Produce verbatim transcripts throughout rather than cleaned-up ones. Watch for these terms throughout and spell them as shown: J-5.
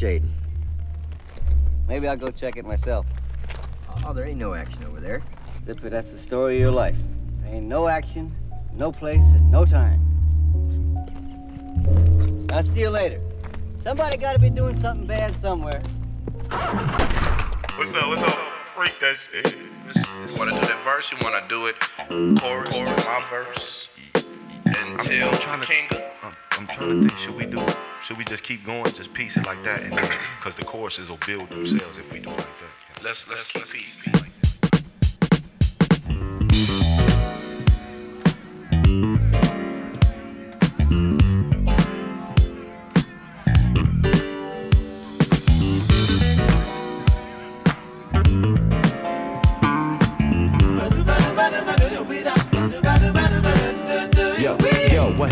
Shade. Maybe I'll go check it myself. Oh, there ain't no action over there. Zippy, that's the story of your life. There ain't no action, no place, and no time. I'll see you later. Somebody gotta be doing something bad somewhere. What's up, what's up? Freak that shit. You wanna do that verse, you wanna do it. Chorus, chorus, my verse. Until I'm trying to, I'm, I'm trying to think, should we do it? Should we just keep going, just piece it like that? Because the choruses will build themselves if we do it like that. Let's, let's, let's keep it like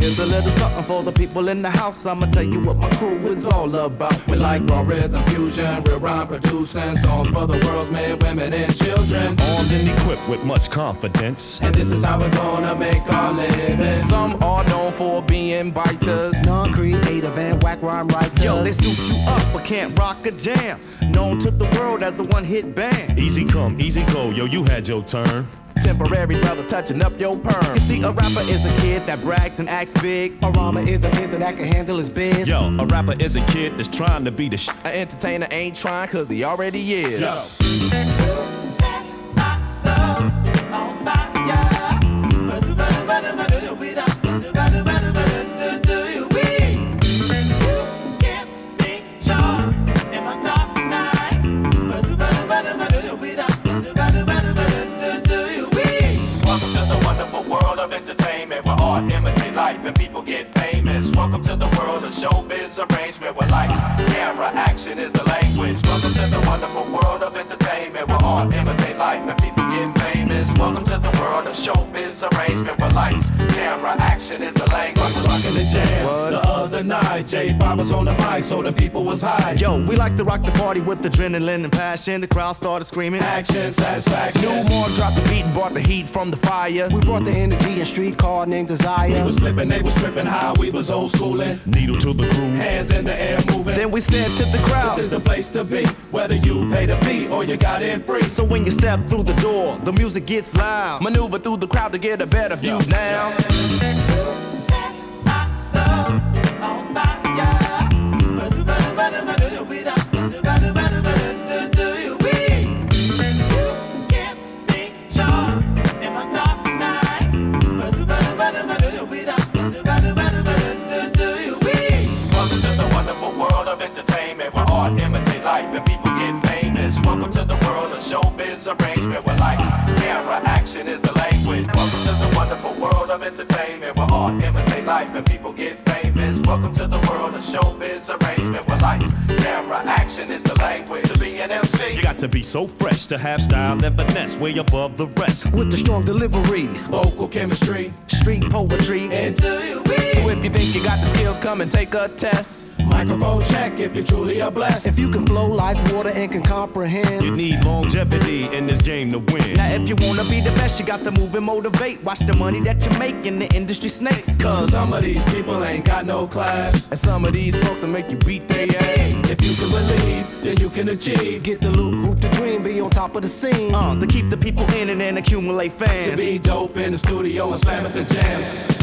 Here's a little something for the people in the house. I'ma tell you what my crew is all about. We like raw rhythm fusion, we're rhyme producing songs for the world's men, women, and children. Armed and equipped with much confidence, and this is how we're gonna make our living. Some are known for being biters, non-creative and whack rhyme writers. Yo, they suit you up but can't rock a jam. Known to the world as a one-hit band. Easy come, easy go, yo, you had your turn. Temporary brothers touching up your perm. You see, a rapper is a kid that brags and acts big. A rhymer is a hizzer that can handle his biz. Yo, a rapper is a kid that's trying to be the sh. An entertainer ain't trying cause he already is. Yo. Set my soul on fire. Imitate life and people get famous. Welcome to the world of showbiz arrangement, where lights, camera, action is the language. Welcome to the wonderful world of entertainment, where art imitate life and people get famous. Welcome to the world of showbiz arrangement, where lights, camera, action is the language. I was rocking the jam what? The other night. J five was on the mic, so the people was high. Yo, we like to rock the party with adrenaline and passion. The crowd started screaming action, satisfaction. Newborn dropped the beat and brought the heat from the fire. We brought the energy and street car named Desire. We was flipping, they was tripping, how we was old schooling. Needle to the groove, hands in the air moving. Then we said to the crowd, this is the place to be, whether you pay the fee or you got in free. So when you step through the door, the music gets loud. Maneuver through the crowd to get a better view now. Set my soul on fire. We don't Welcome to the world of showbiz, arrangement with lights, camera, action is the language to be an M C. You got to be so fresh to have style and finesse, way above the rest. With the strong delivery, vocal chemistry, street poetry, and do you read? So if you think you got the skills, come and take a test. Microphone check if you truly are blessed. If you can flow like water and can comprehend, you need longevity in this game to win. Now if you wanna be the best, you got to move and motivate. Watch the money that you make in the industry snakes. Cause some of these people ain't got no class, and some of these folks will make you beat their ass. If you can believe, then you can achieve. Get the loot, root the dream, be on top of the scene, uh, to keep the people in and then accumulate fans. To be dope in the studio and slam at the jams.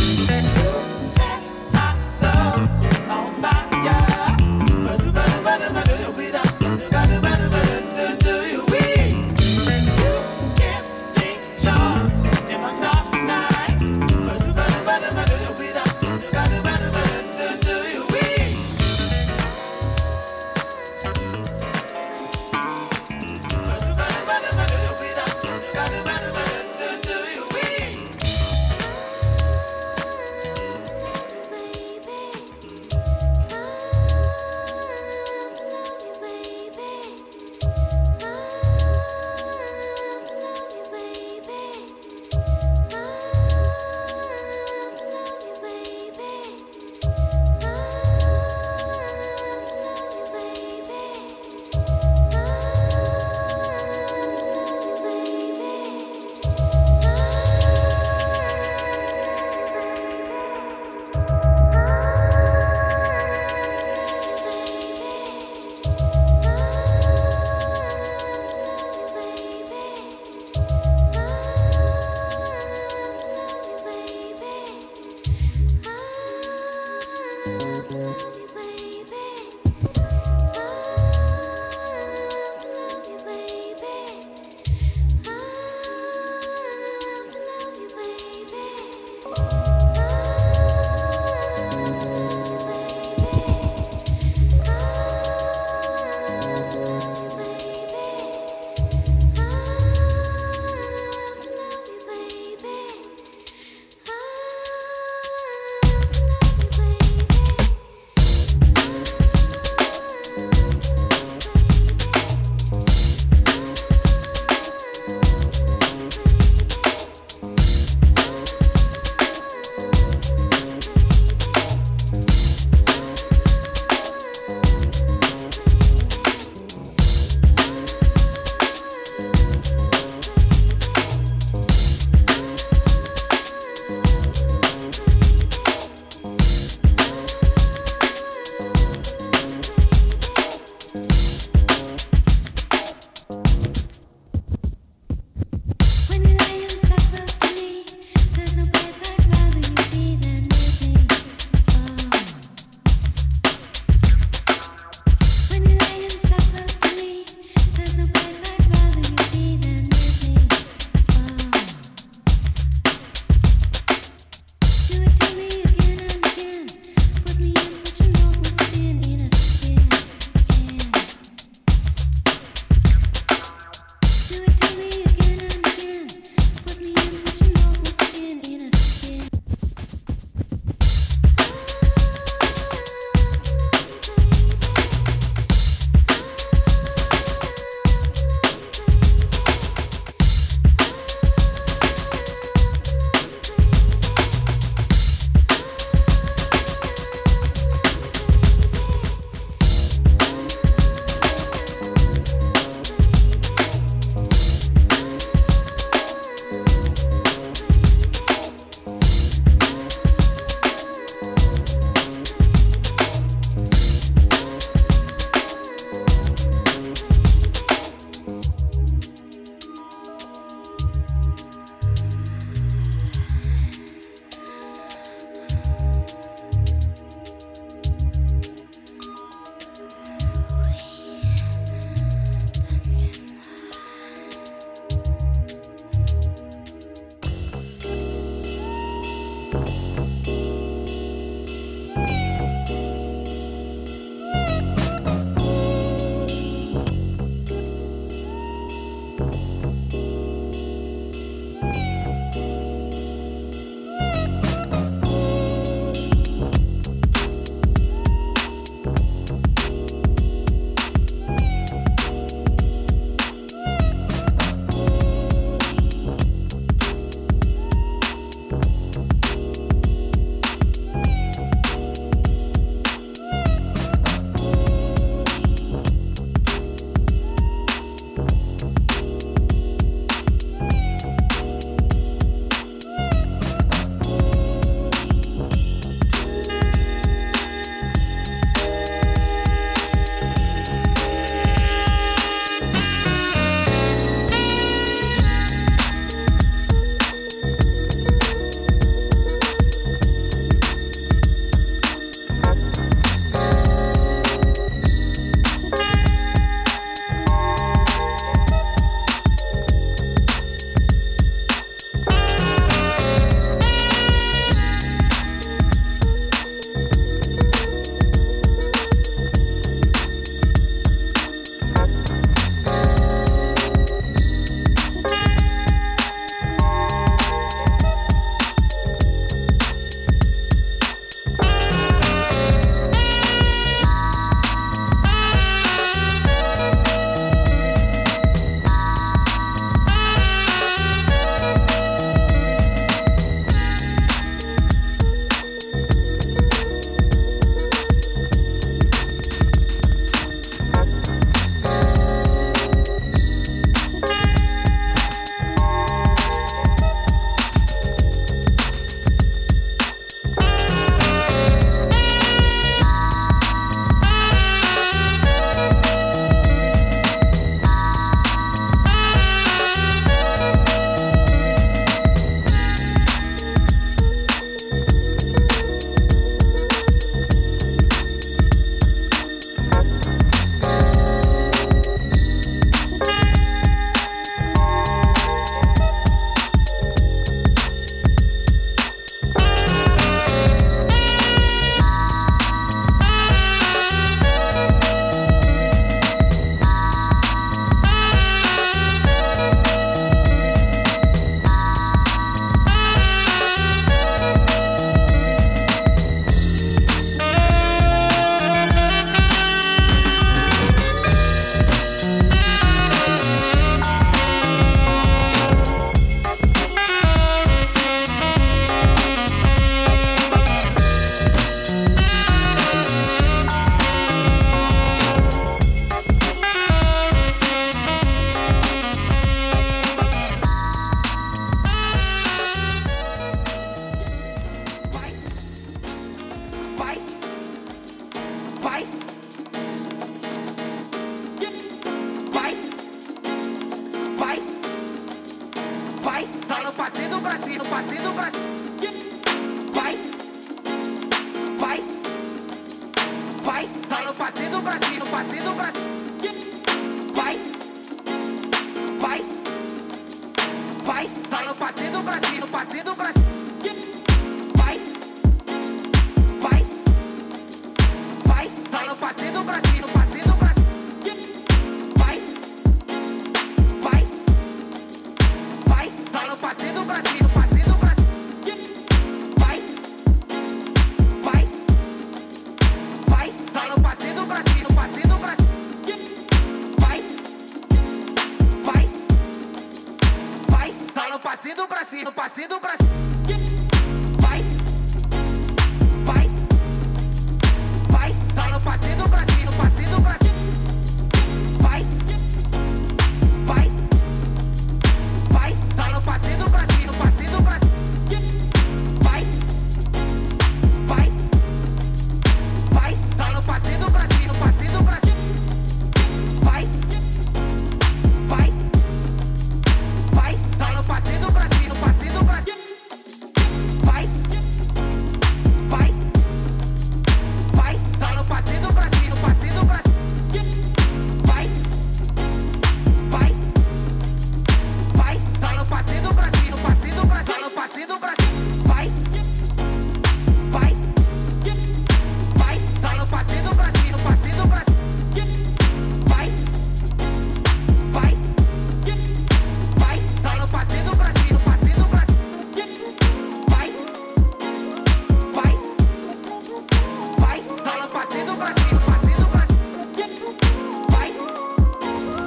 vai, vai no passinho do Brasil, no passinho do Brasil. Vai, vai, vai, vai no passinho do Brasil, no passinho do Brasil. Vai, vai, vai, vai no passinho do Brasil, no passinho do Brasil. Vai, vai, vai, vai no passinho do Brasil, no passinho do Brasil. Vai no passeio do Brasil, no passeio do Brasil. Vai, vai, vai, vai no passeio do Brasil, no passeio do Brasil. Vai, vai, vai, vai no passeio do Brasil, no passeio do Brasil. Vai, vai, vai, vai no passeio do Brasil, no passeio do Brasil. Vai, vai. Vai no passeio do Brasil, no passeio do Brasil. Vai, vai, vai, vai no passeio do Brasil, no passeio do Brasil. Vai, vai, vai, vai no passeio do Brasil, no passeio do Brasil. Vai, vai, vai, vai no passeio do Brasil, no passeio do Brasil. Vai, vai. Vai no passeio do Brasil, no passeio do Brasil, vai no passeio do Brasil. Vai, vai, vai, vai no passeio do Brasil, no passeio do Brasil. Vai, vai, vai, vai no passeio do Brasil, no passeio do Brasil. Vai, vai, vai, vai no passeio do Brasil, no passeio do Brasil. Vai, vai. Vai no passeio do Brasil, no passeio do Brasil. Vai, vai, vai, vai no passeio do Brasil, no passeio do Brasil. Vai, vai, vai, vai no passeio do Brasil, no passeio do Brasil.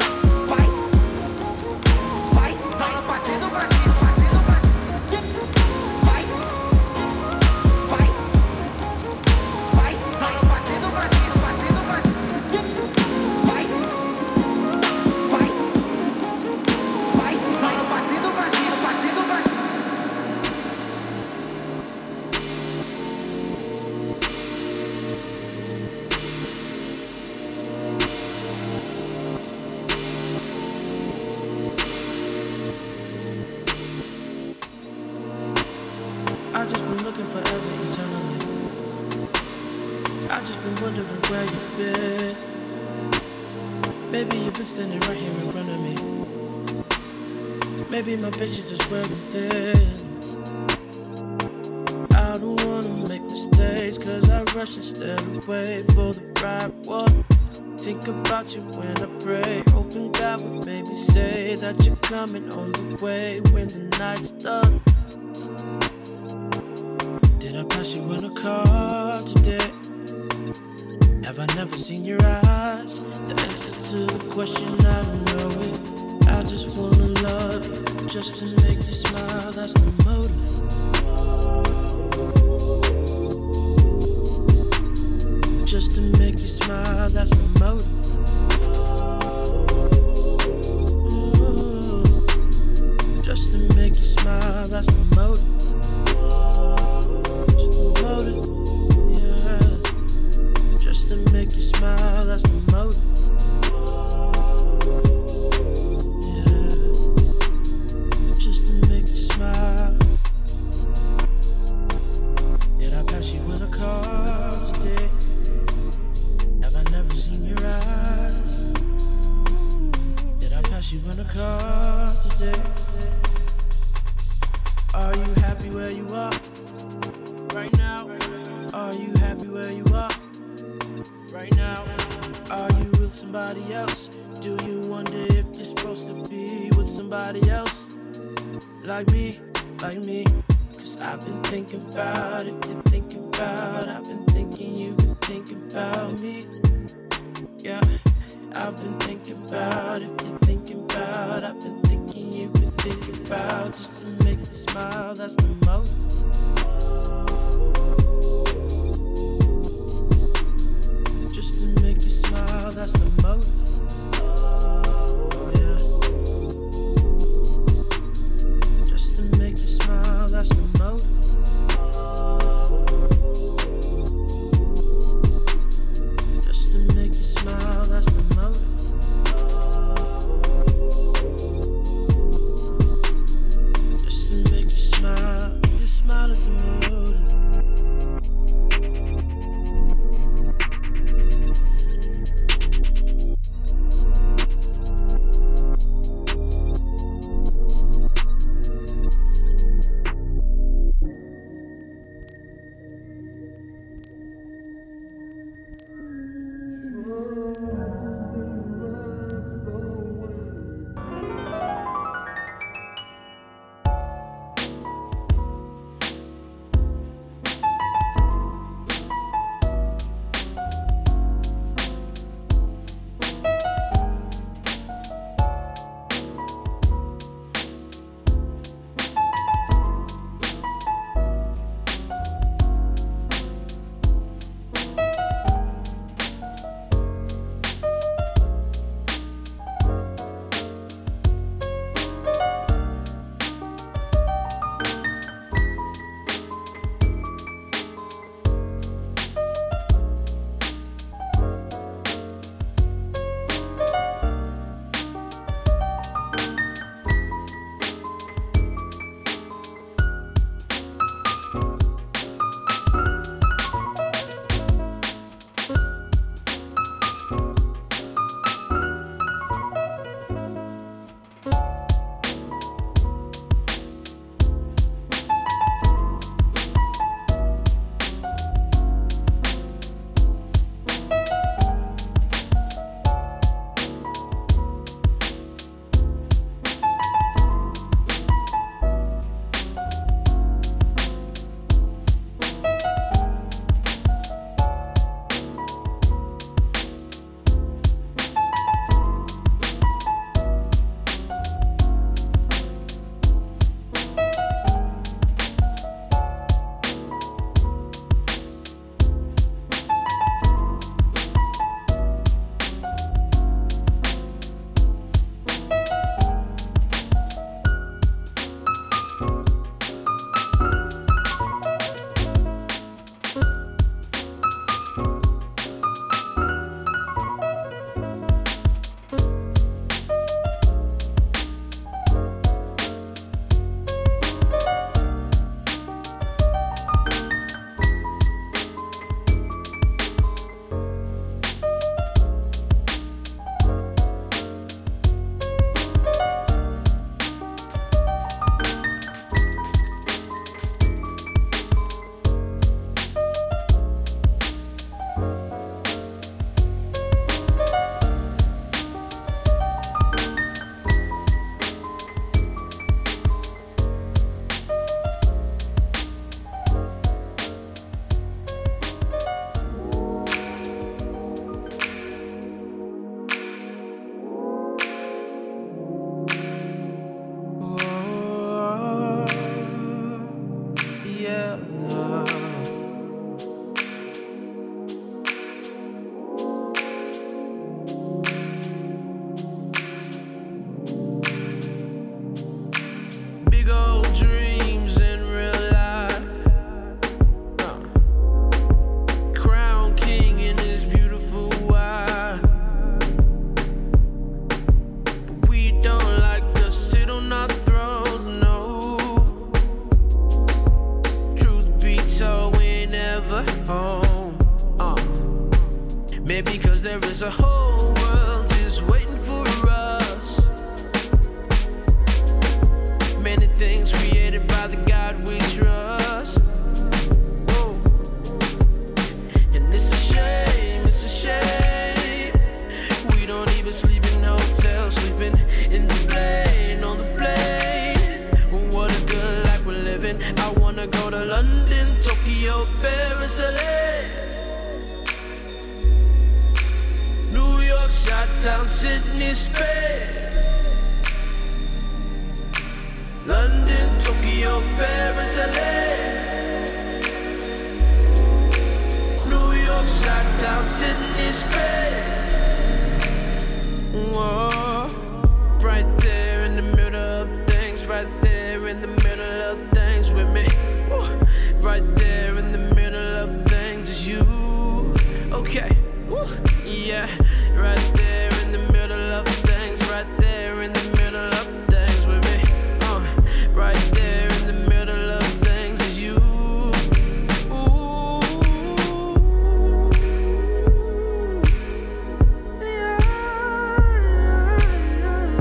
I just been looking forever eternally. I just been wondering where you've been. Maybe you've been standing right here in front of me. Maybe my patience is wearing thin. I don't wanna make mistakes, cause I rush instead of wait for the right one. Think about you when I pray. Hoping God will maybe say that you're coming on the way when the night's done. Did I pass you on a car today? Have I never seen your eyes? The answer to the question, I don't know it. I just wanna love you, just to make you smile, that's the motive. Just to make you smile, that's the motive. Ooh. Just to make you smile, that's the motive. Yeah. Just to make you smile, that's the motive. Yeah. Just to make you smile. Did I pass you in a car today? Have I never seen your eyes? Did I pass you in a car today? Are you happy where you are? Right now, are you happy where you are? Right now, are you with somebody else? Do you wonder if you're supposed to be with somebody else? Like me, like me. Cause I've been thinking about if you're thinking about. I've been thinking you've been thinking about me. Yeah, I've been thinking about if you're thinking about. I've been thinking you've been thinking about. Just to make you smile, that's the most. Just to make you smile, that's the motive. Oh, yeah. Just to make you smile, that's the motive. Just to make you smile, that's the motive. au père soleil. New York, Chi-Town, Sydney, Spain. London, Tokyo, Paris, L A. New York, Chi-Town, Sydney, Spain. Whoa, right there in the middle of things, right there in the middle of things with me. Right there in the middle of things is you. Okay, woo, yeah. Right there in the middle of things. Right there in the middle of things with me. Uh, right there in the middle of things is you. Ooh, yeah, yeah, yeah.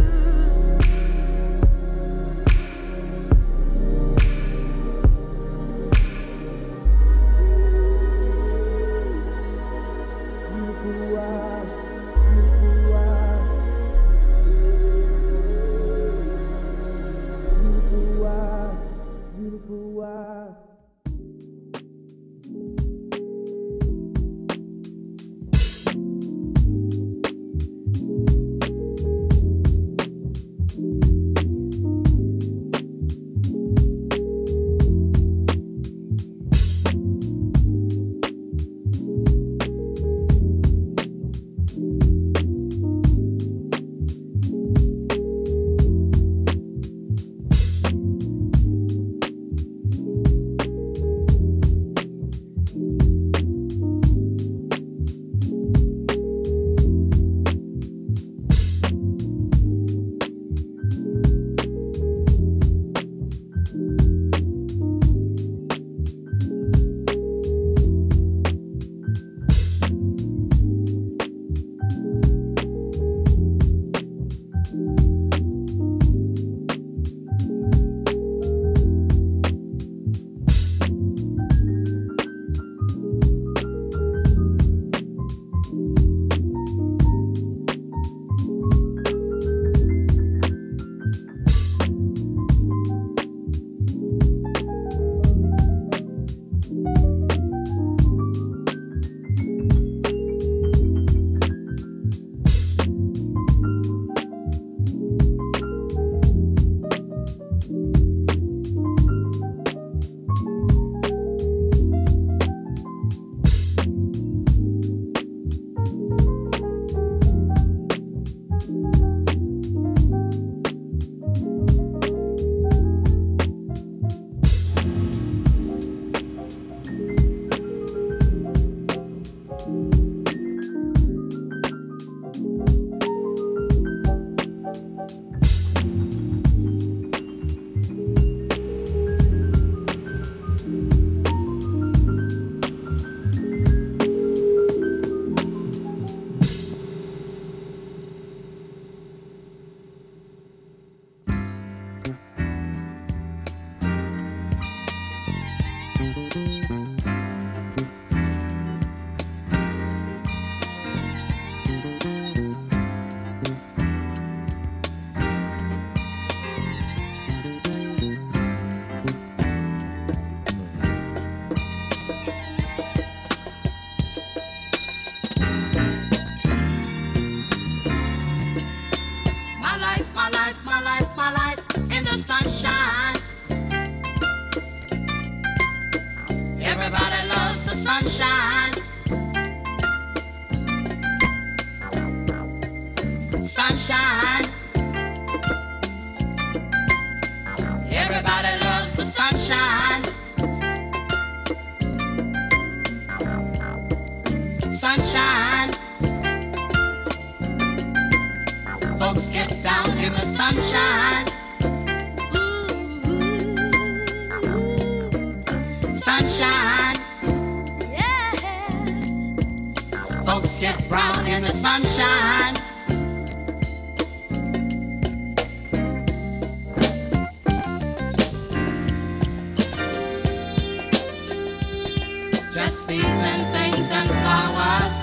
Just bees and things and flowers.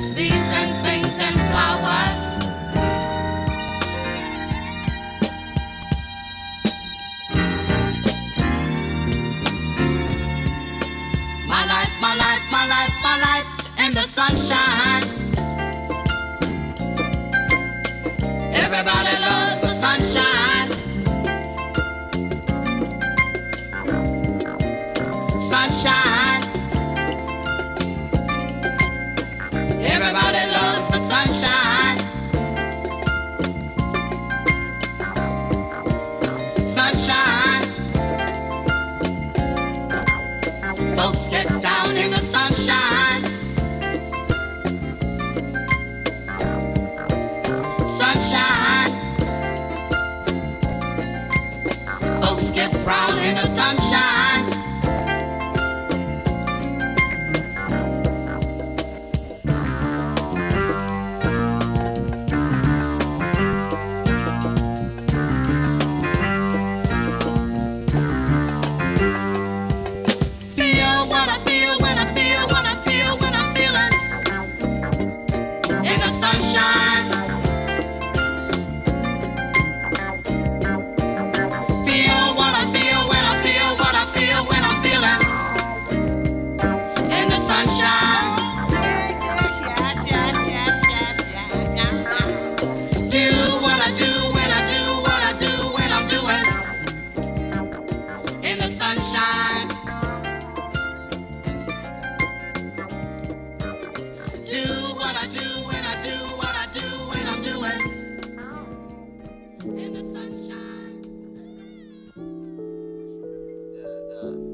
just bees and things and flowers. My life, my life, my life, my life in the sunshine. Everybody loves the sunshine. Sunshine. Everybody loves the sunshine. Sunshine. Folks get down in the sunshine. Sunshine. Folks get brown in the sunshine. Uh